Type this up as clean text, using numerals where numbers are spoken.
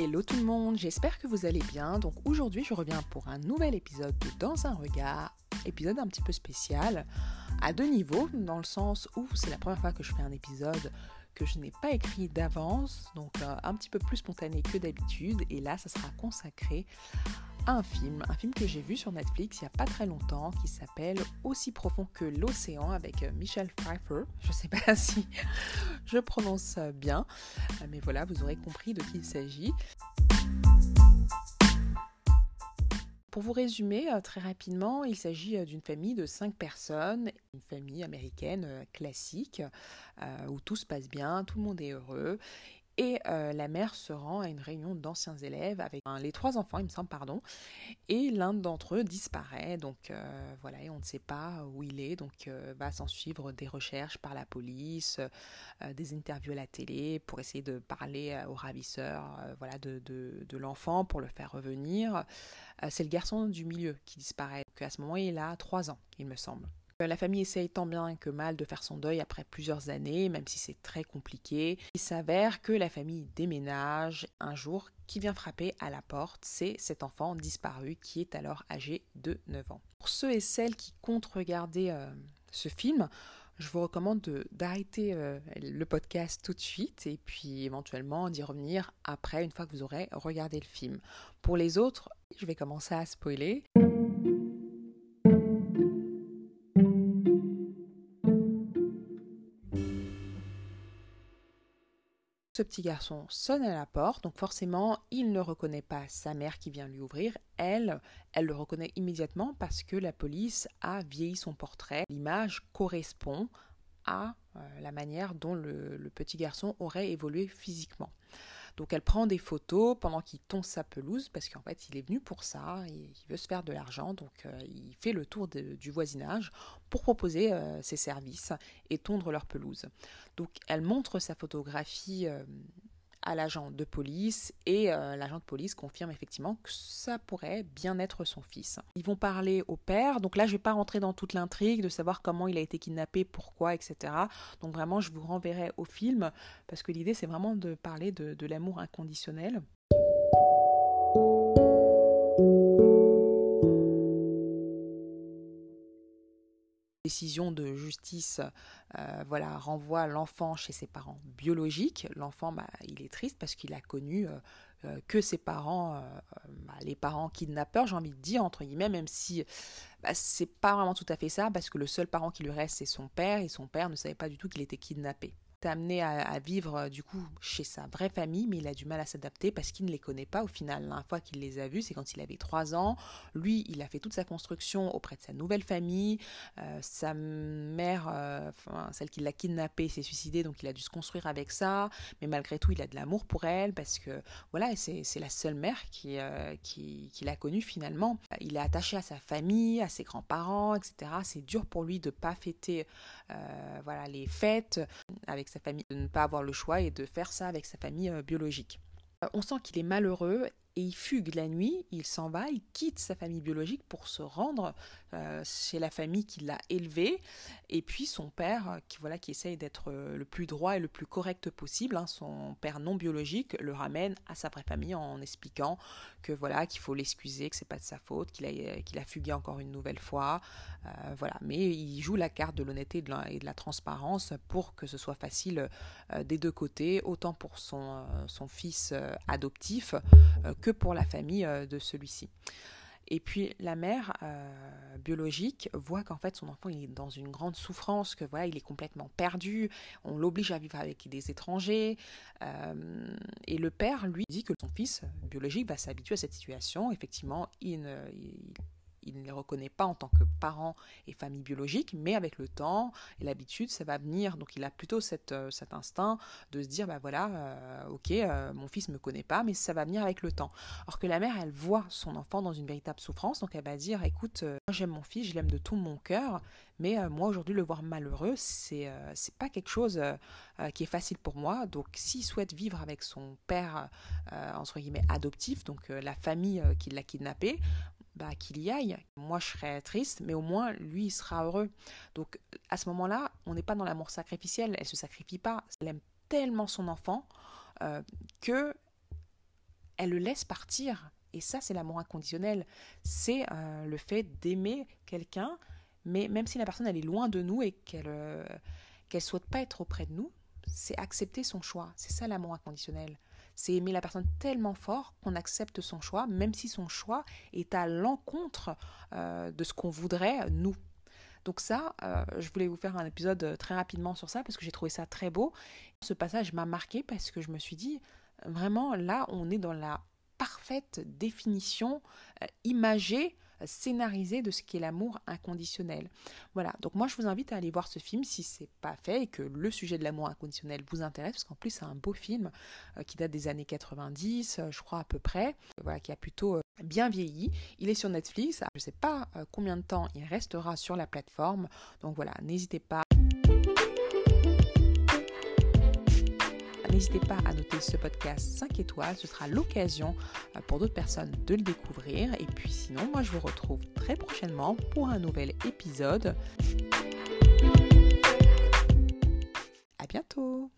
Hello tout le monde, j'espère que vous allez bien. Donc aujourd'hui je reviens pour un nouvel épisode de Dans un regard, épisode un petit peu spécial, à deux niveaux, dans le sens où c'est la première fois que je fais un épisode que je n'ai pas écrit d'avance, donc un petit peu plus spontané que d'habitude, et là ça sera consacré à un film que j'ai vu sur Netflix il n'y a pas très longtemps, qui s'appelle Aussi profond que l'océan, avec Michelle Pfeiffer. Je ne sais pas si je prononce bien, mais voilà, vous aurez compris de qui il s'agit. Pour vous résumer très rapidement, il s'agit d'une famille de 5 personnes, une famille américaine classique, où tout se passe bien, tout le monde est heureux. Et la mère se rend à une réunion d'anciens élèves avec les 3 enfants, il me semble, et l'un d'entre eux disparaît, donc voilà, et on ne sait pas où il est, donc va s'en suivre des recherches par la police, des interviews à la télé pour essayer de parler au ravisseur voilà, de l'enfant pour le faire revenir. C'est le garçon du milieu qui disparaît, donc à ce moment il a 3 ans, il me semble. La famille essaye tant bien que mal de faire son deuil après plusieurs années, même si c'est très compliqué. Il s'avère que la famille déménage. Un jour, qui vient frapper à la porte, c'est cet enfant disparu qui est alors âgé de 9 ans. Pour ceux et celles qui comptent regarder ce film, je vous recommande d'arrêter le podcast tout de suite et puis éventuellement d'y revenir après, une fois que vous aurez regardé le film. Pour les autres, je vais commencer à spoiler. Ce petit garçon sonne à la porte, donc forcément, il ne reconnaît pas sa mère qui vient lui ouvrir. Elle le reconnaît immédiatement parce que la police a vieilli son portrait. L'image correspond à la manière dont le petit garçon aurait évolué physiquement. Donc elle prend des photos pendant qu'il tonce sa pelouse, parce qu'en fait, il est venu pour ça, il veut se faire de l'argent, donc il fait le tour du voisinage pour proposer ses services et tondre leur pelouse. Donc elle montre sa photographie à l'agent de police, et l'agent de police confirme effectivement que ça pourrait bien être son fils. Ils vont parler au père, donc là je ne vais pas rentrer dans toute l'intrigue de savoir comment il a été kidnappé, pourquoi, etc. Donc vraiment je vous renverrai au film, parce que l'idée c'est vraiment de parler de l'amour inconditionnel. Décision de justice voilà, renvoie l'enfant chez ses parents biologiques. L'enfant, il est triste parce qu'il a connu que ses parents, les parents kidnappeurs, j'ai envie de dire, entre guillemets, même si c'est pas vraiment tout à fait ça, parce que le seul parent qui lui reste, c'est son père, et son père ne savait pas du tout qu'il était kidnappé. Il est amené à vivre du coup chez sa vraie famille, mais il a du mal à s'adapter parce qu'il ne les connaît pas au final. La fois qu'il les a vus, c'est quand il avait 3 ans. Lui, il a fait toute sa construction auprès de sa nouvelle famille. Sa mère, celle qui l'a kidnappée, s'est suicidée, donc il a dû se construire avec ça. Mais malgré tout, il a de l'amour pour elle parce que voilà, c'est la seule mère qui l'a connue finalement. Il est attaché à sa famille, à ses grands-parents, etc. C'est dur pour lui de ne pas fêter voilà, les fêtes avec sa famille, de ne pas avoir le choix et de faire ça avec sa famille biologique. On sent qu'il est malheureux et il fugue la nuit, il s'en va, il quitte sa famille biologique pour se rendre chez la famille qui l'a élevé, et puis son père qui essaye d'être le plus droit et le plus correct possible, hein, son père non biologique le ramène à sa vraie famille en expliquant que voilà, qu'il faut l'excuser, que c'est pas de sa faute, qu'il a fugué encore une nouvelle fois, voilà. Mais il joue la carte de l'honnêteté et de la transparence pour que ce soit facile des deux côtés, autant pour son fils adoptif que pour la famille de celui-ci. Et puis la mère biologique voit qu'en fait son enfant il est dans une grande souffrance, que voilà, il est complètement perdu, on l'oblige à vivre avec des étrangers, et le père lui dit que son fils biologique va s'habituer à cette situation. Effectivement, il ne les reconnaît pas en tant que parents et famille biologique, mais avec le temps et l'habitude, ça va venir. Donc il a plutôt cet instinct de se dire, mon fils ne me connaît pas, mais ça va venir avec le temps. Alors que la mère, elle voit son enfant dans une véritable souffrance, donc elle va dire, écoute, moi, j'aime mon fils, je l'aime de tout mon cœur, mais moi aujourd'hui, le voir malheureux, c'est pas quelque chose qui est facile pour moi. Donc s'il souhaite vivre avec son père, entre guillemets, adoptif, donc la famille qui l'a kidnappé, qu'il y aille. Moi, je serais triste, mais au moins, lui, il sera heureux. Donc, à ce moment-là, on n'est pas dans l'amour sacrificiel. Elle se sacrifie pas. Elle aime tellement son enfant que elle le laisse partir. Et ça, c'est l'amour inconditionnel. C'est le fait d'aimer quelqu'un, mais même si la personne elle est loin de nous et qu'elle souhaite pas être auprès de nous, c'est accepter son choix. C'est ça l'amour inconditionnel. C'est aimer la personne tellement fort qu'on accepte son choix, même si son choix est à l'encontre de ce qu'on voudrait, nous. Donc ça, je voulais vous faire un épisode très rapidement sur ça, parce que j'ai trouvé ça très beau. Ce passage m'a marquée parce que je me suis dit, vraiment, là, on est dans la parfaite définition imagée, scénarisé de ce qu'est l'amour inconditionnel. Voilà, donc moi je vous invite à aller voir ce film si c'est pas fait et que le sujet de l'amour inconditionnel vous intéresse, parce qu'en plus c'est un beau film qui date des années 90, je crois à peu près, voilà, qui a plutôt bien vieilli. Il est sur Netflix, je sais pas combien de temps il restera sur la plateforme, donc voilà, n'hésitez pas. N'hésitez pas à noter ce podcast 5 étoiles, ce sera l'occasion pour d'autres personnes de le découvrir. Et puis sinon, moi je vous retrouve très prochainement pour un nouvel épisode. À bientôt!